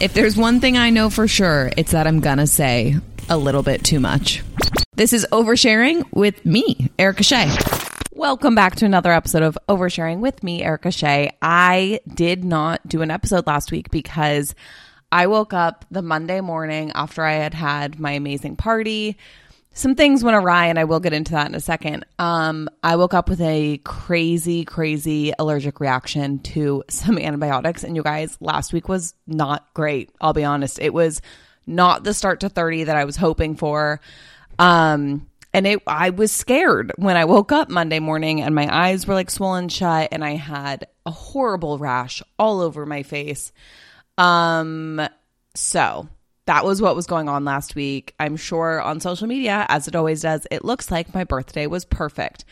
If there's one thing I know for sure, it's that I'm gonna say a little bit too much. This is Oversharing with me, Erica Shea. Welcome back to another episode of Oversharing with me, Erica Shea. I did not do an episode last week because I woke up the Monday morning after I had my amazing party. Some things went awry, and I will get into that in a second. I woke up with a crazy, crazy allergic reaction to some antibiotics. And you guys, last week was not great. I'll be honest. It was not the start to 30 that I was hoping for. I was scared when I woke up Monday morning, and my eyes were like swollen shut, and I had a horrible rash all over my face. So that was what was going on last week. I'm sure on social media, as it always does, it looks like my birthday was perfect.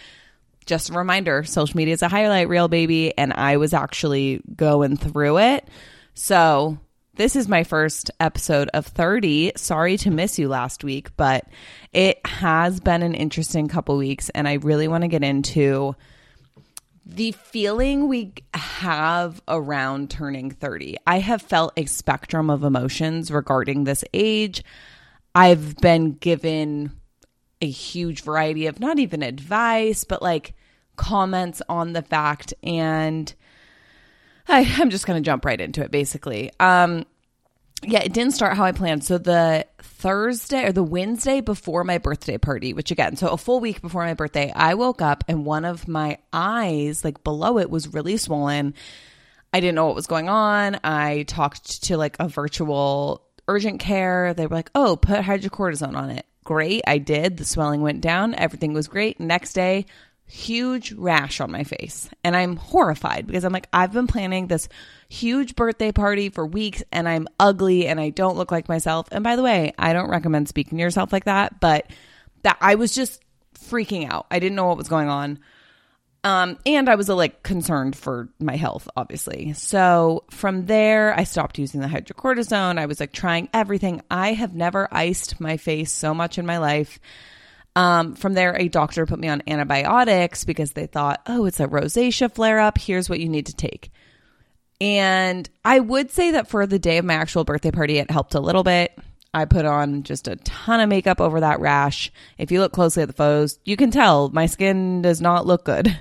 Just a reminder, social media is a highlight reel, baby, and I was actually going through it. So this is my first episode of 30. Sorry to miss you last week, but it has been an interesting couple weeks, and I really want to get into the feeling we have around turning 30. I have felt a spectrum of emotions regarding this age. I've been given a huge variety of not even advice, but like comments on the fact. And I'm just going to jump right into it, basically. It didn't start how I planned. So the Wednesday before my birthday party, which again, so a full week before my birthday, I woke up and one of my eyes, like below it, was really swollen. I didn't know what was going on. I talked to like a virtual urgent care. They were like, oh, put hydrocortisone on it. Great. I did. The swelling went down. Everything was great. Next day, huge rash on my face. And I'm horrified because I'm like, I've been planning this huge birthday party for weeks and I'm ugly and I don't look like myself. And by the way, I don't recommend speaking to yourself like that, but that I was just freaking out. I didn't know what was going on. And I was like concerned for my health, obviously. So from there, I stopped using the hydrocortisone. I was like trying everything. I have never iced my face so much in my life. From there, a doctor put me on antibiotics because they thought, oh, it's a rosacea flare-up. Here's what you need to take. And I would say that for the day of my actual birthday party, it helped a little bit. I put on just a ton of makeup over that rash. If you look closely at the photos, you can tell my skin does not look good.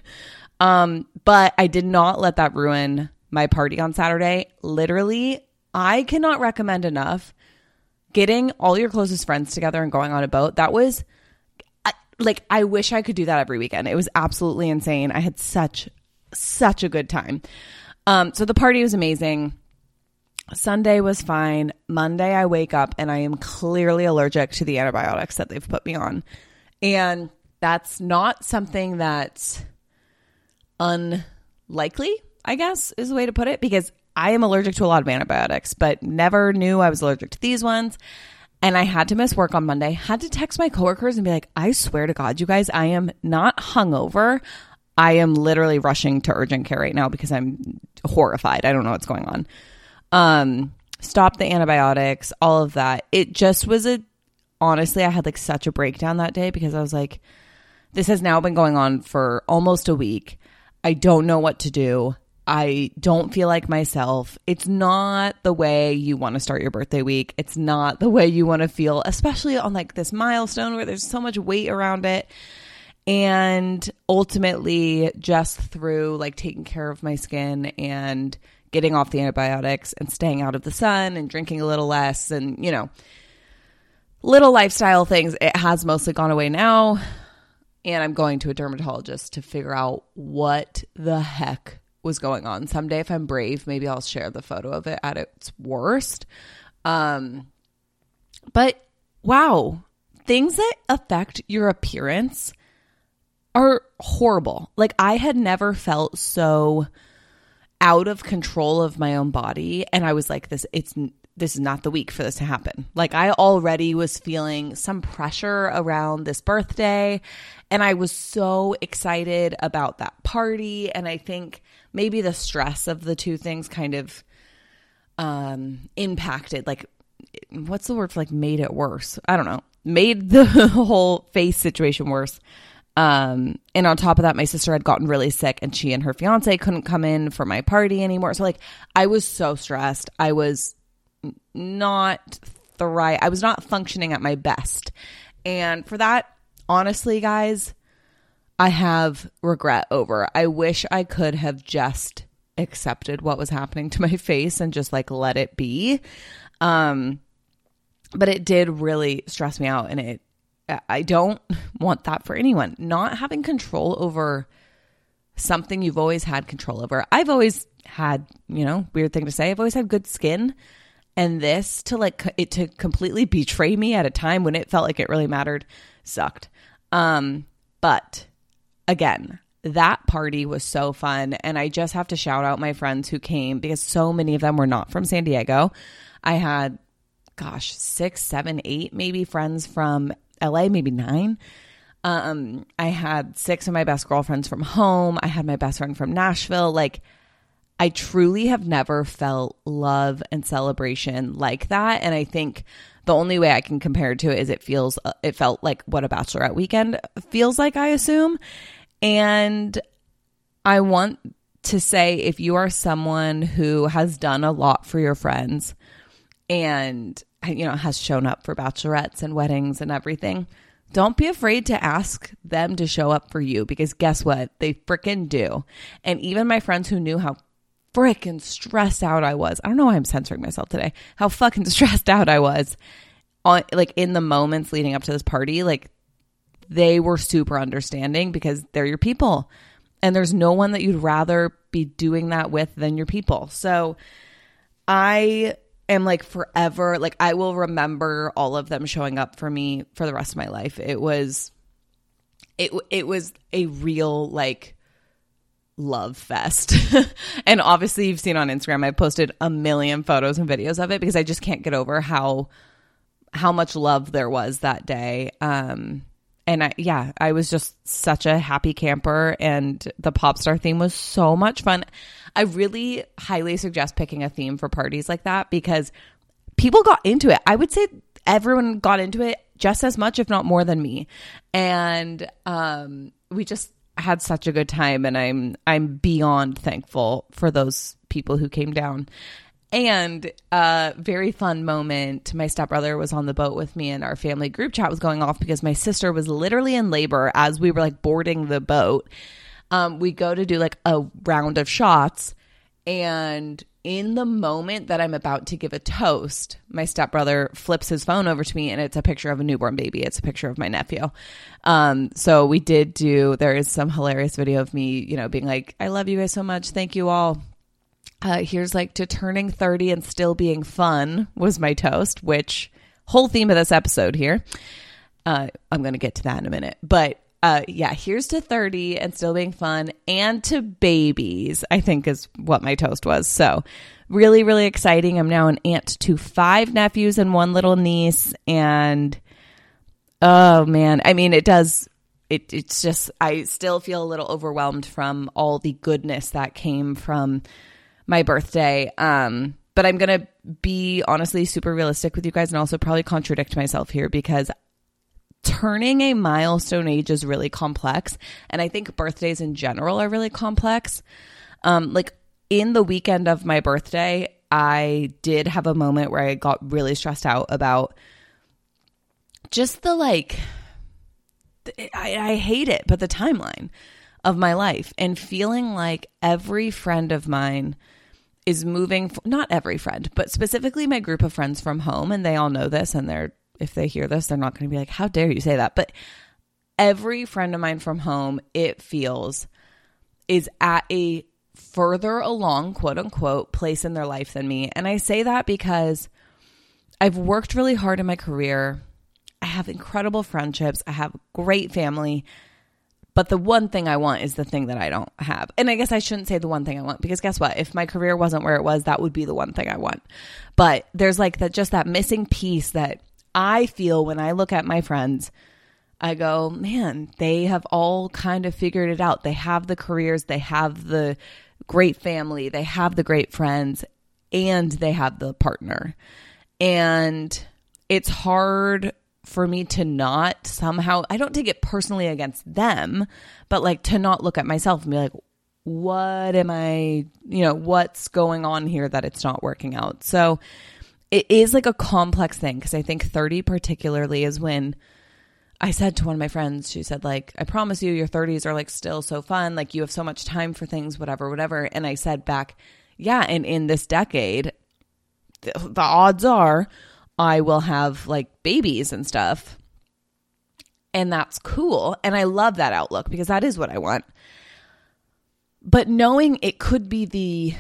But I did not let that ruin my party on Saturday. Literally, I cannot recommend enough getting all your closest friends together and going on a boat. That was like, I wish I could do that every weekend. It was absolutely insane. I had such a good time. So the party was amazing. Sunday was fine. Monday, I wake up and I am clearly allergic to the antibiotics that they've put me on. And that's not something that's unlikely, I guess, is the way to put it, because I am allergic to a lot of antibiotics, but never knew I was allergic to these ones. And I had to miss work on Monday, had to text my coworkers and be like, I swear to God, you guys, I am not hungover. I am literally rushing to urgent care right now because I'm horrified. I don't know what's going on. Stop the antibiotics, all of that. It just was honestly, I had like such a breakdown that day because I was like, this has now been going on for almost a week. I don't know what to do. I don't feel like myself. It's not the way you want to start your birthday week. It's not the way you want to feel, especially on like this milestone where there's so much weight around it. And ultimately, just through like taking care of my skin and getting off the antibiotics and staying out of the sun and drinking a little less and, you know, little lifestyle things, it has mostly gone away now. And I'm going to a dermatologist to figure out what the heck was going on. Someday, if I'm brave, maybe I'll share the photo of it at its worst. But wow, things that affect your appearance are horrible. Like, I had never felt so out of control of my own body. And I was like, this is not the week for this to happen. Like, I already was feeling some pressure around this birthday, and I was so excited about that party. And I think maybe the stress of the two things kind of impacted, like, what's the word for like made it worse? I don't know. Made the whole face situation worse. And on top of that, my sister had gotten really sick and she and her fiance couldn't come in for my party anymore. So like, I was so stressed. I was not thrive. I was not functioning at my best. And for that, honestly, guys, I have regret over. I wish I could have just accepted what was happening to my face and just like let it be. But it did really stress me out, and I don't want that for anyone. Not having control over something you've always had control over. I've always had, you know, weird thing to say, I've always had good skin, and this to like it to completely betray me at a time when it felt like it really mattered sucked. But again, that party was so fun, and I just have to shout out my friends who came because so many of them were not from San Diego. I had, gosh, 6, 7, 8 maybe friends from LA, maybe 9. I had 6 of my best girlfriends from home. I had my best friend from Nashville. Like, I truly have never felt love and celebration like that. And I think the only way I can compare it to it is it felt like what a bachelorette weekend feels like, I assume. And I want to say, if you are someone who has done a lot for your friends and, you know, has shown up for bachelorettes and weddings and everything, don't be afraid to ask them to show up for you, because guess what? They freaking do. And even my friends who knew how freaking stressed out I was. I don't know why I'm censoring myself today. How fucking stressed out I was on, like, in the moments leading up to this party, like, they were super understanding because they're your people, and there's no one that you'd rather be doing that with than your people. So I am like forever, like, I will remember all of them showing up for me for the rest of my life. It was a real like love fest. And obviously you've seen on Instagram, I posted a million photos and videos of it because I just can't get over how much love there was that day. And I was just such a happy camper, and the pop star theme was so much fun. I really highly suggest picking a theme for parties like that because people got into it. I would say everyone got into it just as much, if not more than me. And we just had such a good time, and I'm beyond thankful for those people who came down. And a very fun moment, my stepbrother was on the boat with me, and our family group chat was going off because my sister was literally in labor as we were like boarding the boat. We go to do like a round of shots, and in the moment that I'm about to give a toast, my stepbrother flips his phone over to me, and it's a picture of a newborn baby. It's a picture of my nephew. So we did do, there is some hilarious video of me, you know, being like, I love you guys so much. Thank you all. Here's like to turning 30 and still being fun was my toast, which whole theme of this episode here. I'm going to get to that in a minute. But here's to 30 and still being fun and to babies, I think is what my toast was. So really, really exciting. I'm now an aunt to 5 nephews and 1 little niece. And oh man, I mean, it's just, I still feel a little overwhelmed from all the goodness that came from my birthday. But I'm going to be honestly super realistic with you guys, and also probably contradict myself here, because turning a milestone age is really complex. And I think birthdays in general are really complex. Like in the weekend of my birthday, I did have a moment where I got really stressed out about just the like, I hate it, but the timeline of my life, and feeling like every friend of mine is moving, not every friend, but specifically my group of friends from home. And they all know this, and if they hear this, they're not going to be like, how dare you say that? But every friend of mine from home, it feels, is at a further along, quote unquote, place in their life than me. And I say that because I've worked really hard in my career. I have incredible friendships. I have great family. But the one thing I want is the thing that I don't have. And I guess I shouldn't say the one thing I want, because guess what? If my career wasn't where it was, that would be the one thing I want. But there's like that, just that missing piece that I feel when I look at my friends. I go, man, they have all kind of figured it out. They have the careers, they have the great family, they have the great friends, and they have the partner. And it's hard for me to not somehow, I don't take it personally against them, but like to not look at myself and be like, what am I, you know, what's going on here that it's not working out? So it is like a complex thing, because I think 30 particularly is when I said to one of my friends, she said, like, I promise you your 30s are like still so fun. Like, you have so much time for things, whatever, whatever. And I said back, yeah, and in this decade, the odds are I will have like babies and stuff. And that's cool. And I love that outlook because that is what I want. But knowing it could be the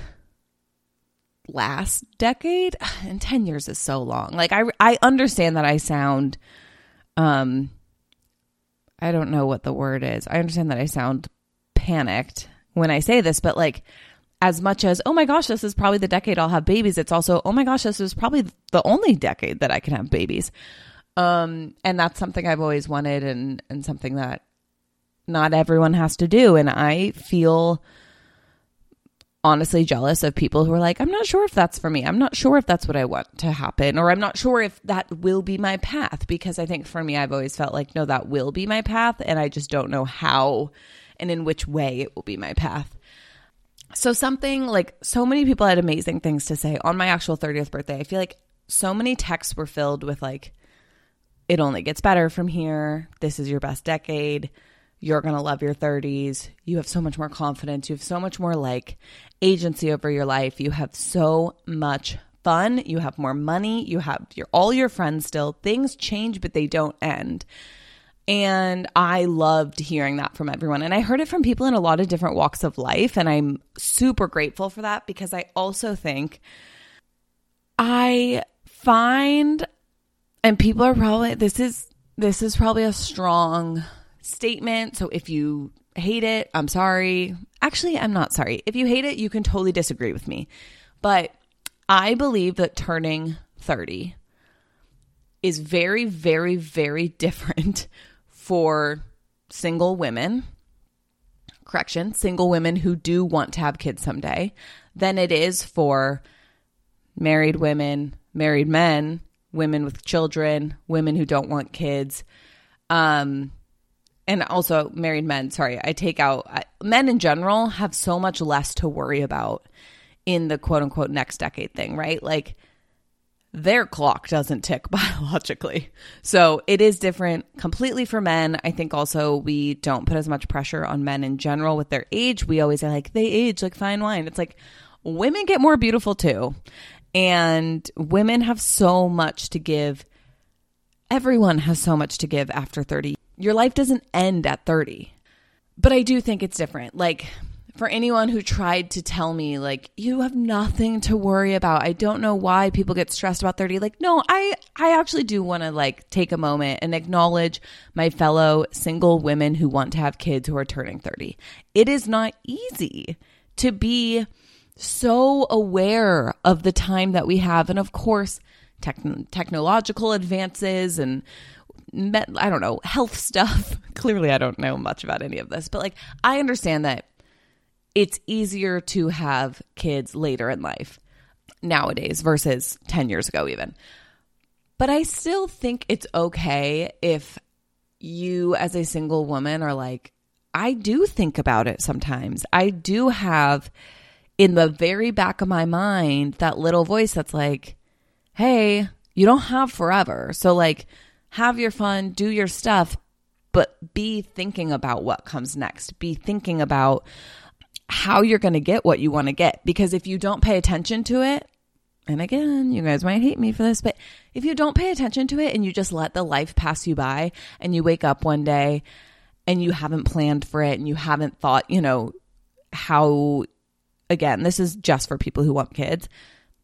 last decade, and 10 years is so long. Like, I understand that I sound, I don't know what the word is. I understand that I sound panicked when I say this, but like, as much as, oh my gosh, this is probably the decade I'll have babies, it's also, oh my gosh, this is probably the only decade that I can have babies. And that's something I've always wanted, and something that not everyone has to do. And I feel honestly jealous of people who are like, I'm not sure if that's for me. I'm not sure if that's what I want to happen, or I'm not sure if that will be my path, because I think for me, I've always felt like, no, that will be my path. And I just don't know how and in which way it will be my path. So something like, so many people had amazing things to say on my actual 30th birthday. I feel like so many texts were filled with like, it only gets better from here. This is your best decade. You're going to love your 30s. You have so much more confidence. You have so much more like agency over your life. You have so much fun. You have more money. You have all your friends still. Things change, but they don't end. And I loved hearing that from everyone. And I heard it from people in a lot of different walks of life. And I'm super grateful for that, because I also think I find, and people are probably, this is probably a strong statement. So if you hate it, I'm sorry. Actually, I'm not sorry. If you hate it, you can totally disagree with me. But I believe that turning 30 is very, very, very different for single women, single women who do want to have kids someday, than it is for married women, married men, women with children, women who don't want kids, and also married men. Sorry, I take out men in general have so much less to worry about in the quote unquote next decade thing, right? Like, their clock doesn't tick biologically. So it is different completely for men. I think also we don't put as much pressure on men in general with their age. We always are like, they age like fine wine. It's like, women get more beautiful too. And women have so much to give. Everyone has so much to give after 30. Your life doesn't end at 30. But I do think it's different. Like, for anyone who tried to tell me, like, you have nothing to worry about, I don't know why people get stressed about 30. Like, no, I actually do want to like take a moment and acknowledge my fellow single women who want to have kids who are turning 30. It is not easy to be so aware of the time that we have. And of course, technological advances and I don't know, health stuff. Clearly, I don't know much about any of this, but like, I understand that it's easier to have kids later in life nowadays versus 10 years ago even. But I still think it's okay if you as a single woman are like, I do think about it sometimes. I do have in the very back of my mind that little voice that's like, hey, you don't have forever. So like, have your fun, do your stuff, but be thinking about what comes next. Be thinking about how you're going to get what you want to get. Because if you don't pay attention to it, and again, you guys might hate me for this, but if you don't pay attention to it and you just let the life pass you by, and you wake up one day and you haven't planned for it and you haven't thought, you know, how, again, this is just for people who want kids.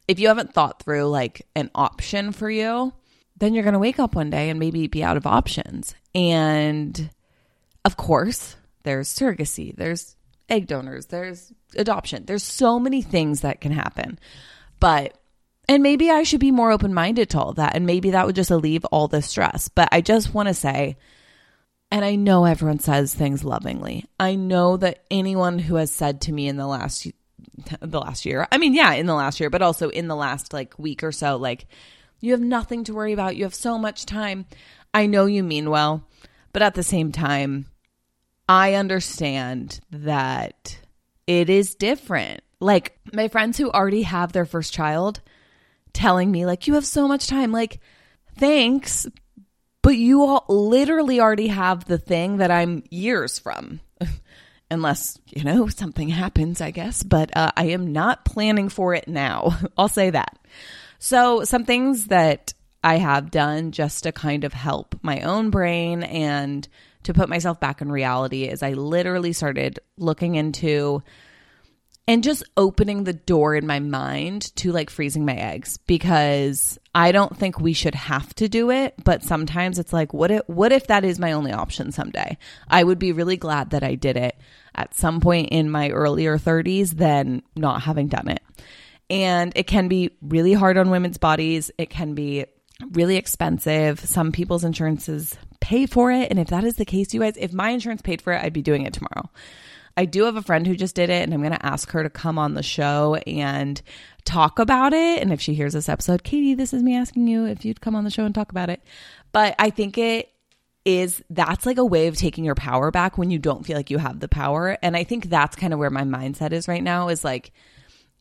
If you haven't thought through like an option for you, then you're going to wake up one day and maybe be out of options. And of course, there's surrogacy, there's egg donors, there's adoption. There's so many things that can happen. And maybe I should be more open-minded to all of that. And maybe that would just alleviate all the stress. But I just want to say, and I know everyone says things lovingly. I know that anyone who has said to me in the last year, I mean, yeah, in the last year, but also in the last like week or so, like, you have nothing to worry about. You have so much time. I know you mean well, but at the same time, I understand that it is different. Like, my friends who already have their first child telling me like, you have so much time. Like, thanks, but you all literally already have the thing that I'm years from. Unless, you know, something happens, I guess. But I am not planning for it now. I'll say that. So some things that I have done just to kind of help my own brain and to put myself back in reality is I literally started looking into and just opening the door in my mind to like freezing my eggs, because I don't think we should have to do it. But sometimes it's like, what if that is my only option someday? I would be really glad that I did it at some point in my earlier 30s than not having done it. And it can be really hard on women's bodies. It can be really expensive. Some people's insurances pay for it. And if that is the case, you guys, if my insurance paid for it, I'd be doing it tomorrow. I do have a friend who just did it, and I'm going to ask her to come on the show and talk about it. And if she hears this episode, Katie, this is me asking you if you'd come on the show and talk about it. But I think that's like a way of taking your power back when you don't feel like you have the power. And I think that's kind of where my mindset is right now, is like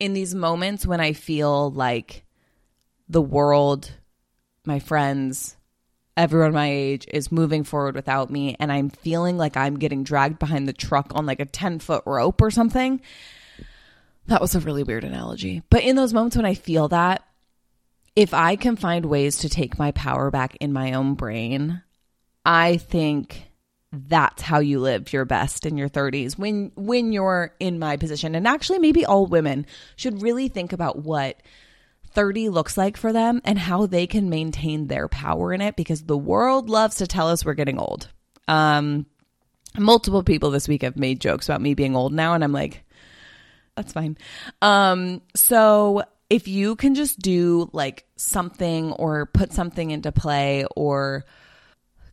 in these moments when I feel like the world, my friends, everyone my age is moving forward without me, and I'm feeling like I'm getting dragged behind the truck on like a 10-foot rope or something. That was a really weird analogy. But in those moments when I feel that, if I can find ways to take my power back in my own brain, I think that's how you live your best in your 30s. When you're in my position, and actually maybe all women should really think about what 30 looks like for them and how they can maintain their power in it, because the world loves to tell us we're getting old. Multiple people this week have made jokes about me being old now, and I'm like, that's fine. So if you can just do like something or put something into play, or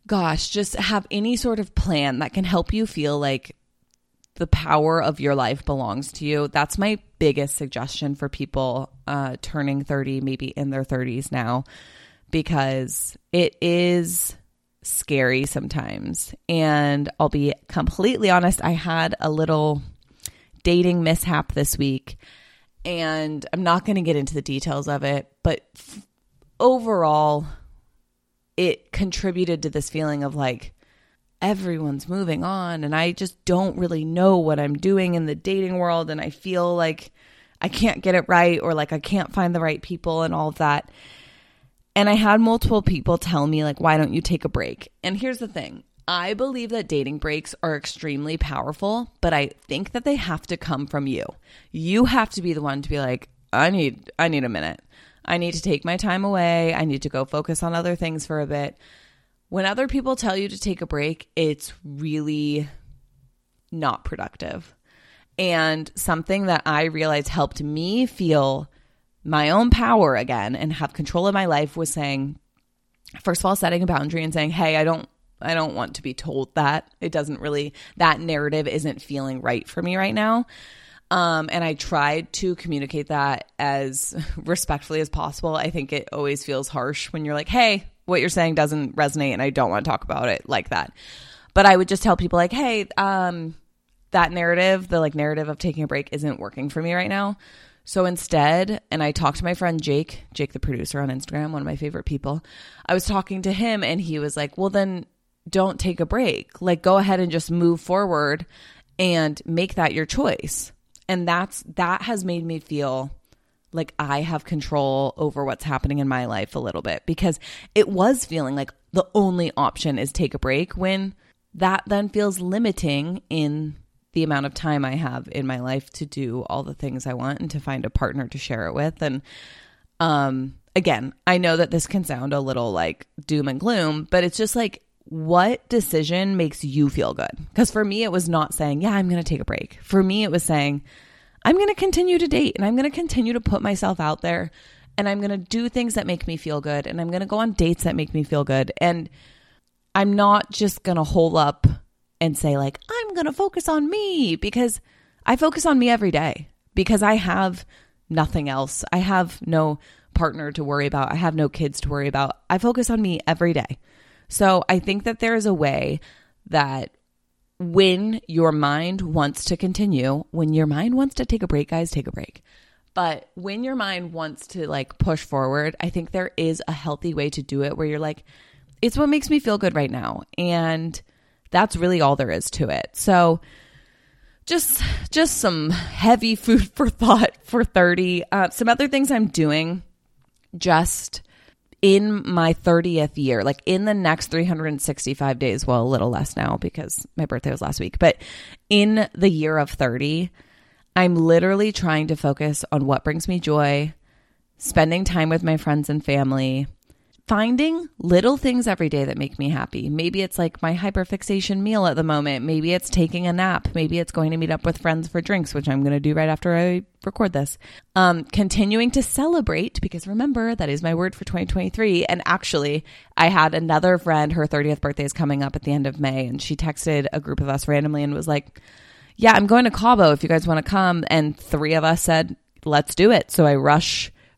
gosh, just have any sort of plan that can help you feel like the power of your life belongs to you. That's my biggest suggestion for people turning 30, maybe in their 30s now, because it is scary sometimes. And I'll be completely honest, I had a little dating mishap this week, and I'm not going to get into the details of it, but overall, it contributed to this feeling of like, everyone's moving on and I just don't really know what I'm doing in the dating world, and I feel like I can't get it right, or like I can't find the right people and all of that. And I had multiple people tell me like, why don't you take a break? And here's the thing. I believe that dating breaks are extremely powerful, but I think that they have to come from you. You have to be the one to be like, I need a minute. I need to take my time away. I need to go focus on other things for a bit. When other people tell you to take a break, it's really not productive. And something that I realized helped me feel my own power again and have control of my life was saying, first of all, setting a boundary and saying, hey, I don't want to be told that. It doesn't really, that narrative isn't feeling right for me right now. And I tried to communicate that as respectfully as possible. I think it always feels harsh when you're like, hey, what you're saying doesn't resonate and I don't want to talk about it like that. But I would just tell people like, hey, that narrative, the like narrative of taking a break isn't working for me right now. So instead, and I talked to my friend Jake, the producer on Instagram, one of my favorite people. I was talking to him and he was like, well, then don't take a break. Like, go ahead and just move forward and make that your choice. And that has made me feel like I have control over what's happening in my life a little bit, because it was feeling like the only option is take a break, when that then feels limiting in the amount of time I have in my life to do all the things I want and to find a partner to share it with. And again, I know that this can sound a little like doom and gloom, but it's just like, what decision makes you feel good? Because for me, it was not saying, yeah, I'm going to take a break. For me, it was saying, I'm going to continue to date and I'm going to continue to put myself out there and I'm going to do things that make me feel good and I'm going to go on dates that make me feel good. And I'm not just going to hole up and say like, I'm going to focus on me, because I focus on me every day because I have nothing else. I have no partner to worry about. I have no kids to worry about. I focus on me every day. So I think that there is a way that when your mind wants to continue, when your mind wants to take a break, guys, take a break. But when your mind wants to like push forward, I think there is a healthy way to do it where you're like, it's what makes me feel good right now. And that's really all there is to it. So just some heavy food for thought for 30. Some other things I'm doing just in my 30th year, like in the next 365 days, well, a little less now because my birthday was last week, but in the year of 30, I'm literally trying to focus on what brings me joy, spending time with my friends and family, finding little things every day that make me happy. Maybe it's like my hyperfixation meal at the moment. Maybe it's taking a nap. Maybe it's going to meet up with friends for drinks, which I'm going to do right after I record this. Continuing to celebrate, because remember, that is my word for 2023. And actually, I had another friend, her 30th birthday is coming up at the end of May, and she texted a group of us randomly and was like, yeah, I'm going to Cabo if you guys want to come. And three of us said, let's do it. So I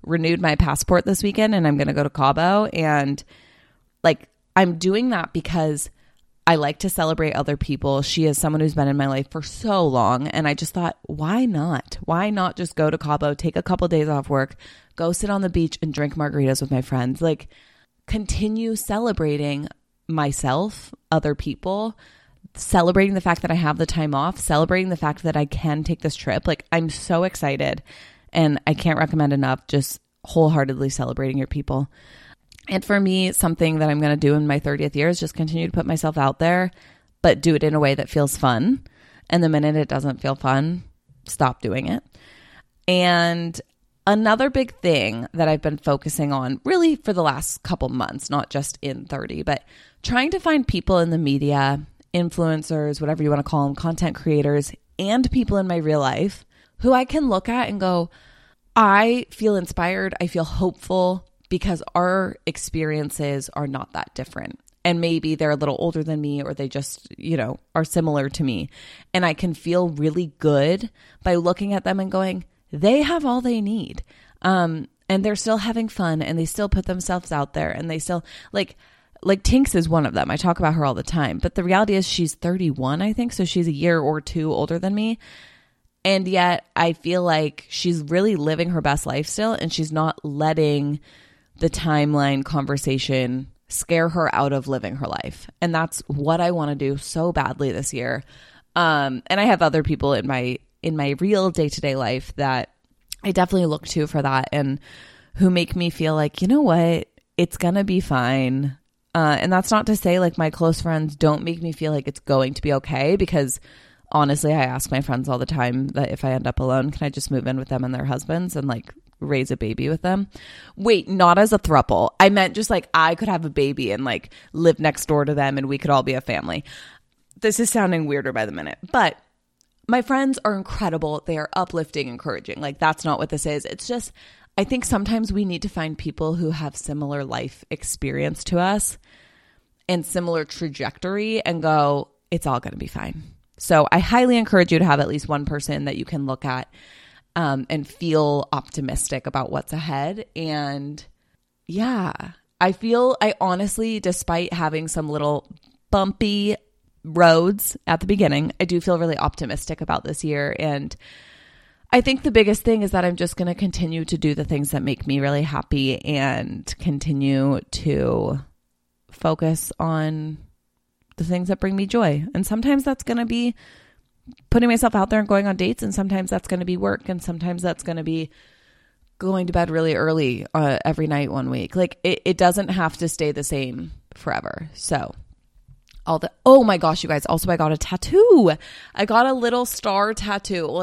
renewed my passport this weekend and I'm going to go to Cabo. And like, I'm doing that because I like to celebrate other people. She is someone who's been in my life for so long. And I just thought, why not? Why not just go to Cabo, take a couple days off work, go sit on the beach and drink margaritas with my friends, like continue celebrating myself, other people, celebrating the fact that I have the time off, celebrating the fact that I can take this trip. Like, I'm so excited and I can't recommend enough just wholeheartedly celebrating your people. And for me, something that I'm going to do in my 30th year is just continue to put myself out there, but do it in a way that feels fun. And the minute it doesn't feel fun, stop doing it. And another big thing that I've been focusing on really for the last couple months, not just in 30, but trying to find people in the media, influencers, whatever you want to call them, content creators, and people in my real life who I can look at and go, I feel inspired, I feel hopeful because our experiences are not that different. And maybe they're a little older than me or they just, you know, are similar to me. And I can feel really good by looking at them and going, they have all they need. And they're still having fun and they still put themselves out there and they still like Tinks is one of them. I talk about her all the time, but the reality is she's 31, I think. So she's a year or two older than me. And yet I feel like she's really living her best life still. And she's not letting the timeline conversation scare her out of living her life. And that's what I want to do so badly this year. And I have other people in my real day-to-day life that I definitely look to for that and who make me feel like, you know what, it's going to be fine. And that's not to say like my close friends don't make me feel like it's going to be okay, because honestly, I ask my friends all the time that if I end up alone, can I just move in with them and their husbands and like raise a baby with them? Wait, not as a throuple. I meant just like I could have a baby and like live next door to them and we could all be a family. This is sounding weirder by the minute, but my friends are incredible. They are uplifting, encouraging. Like that's not what this is. It's just, I think sometimes we need to find people who have similar life experience to us and similar trajectory and go, it's all going to be fine. So I highly encourage you to have at least one person that you can look at and feel optimistic about what's ahead. And yeah, I honestly, despite having some little bumpy roads at the beginning, I do feel really optimistic about this year. And I think the biggest thing is that I'm just going to continue to do the things that make me really happy and continue to focus on the things that bring me joy. And sometimes that's going to be putting myself out there and going on dates. And sometimes that's going to be work. And sometimes that's going to be going to bed really early every night one week. Like it doesn't have to stay the same forever. So oh my gosh, you guys. Also, I got a tattoo. I got a little star tattoo. Well,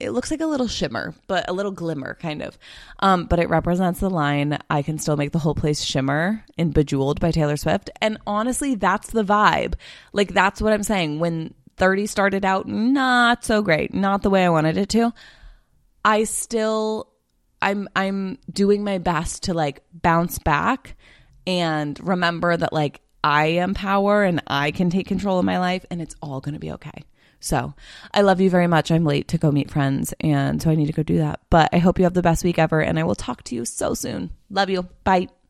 it looks like a little shimmer, but a little glimmer kind of. But it represents the line, I can still make the whole place shimmer, in Bejeweled by Taylor Swift. And honestly, that's the vibe. Like, that's what I'm saying. When 30 started out, not so great, not the way I wanted it to. I'm doing my best to like bounce back and remember that like, I am power and I can take control of my life and it's all going to be okay. So I love you very much. I'm late to go meet friends and so I need to go do that. But I hope you have the best week ever and I will talk to you so soon. Love you. Bye.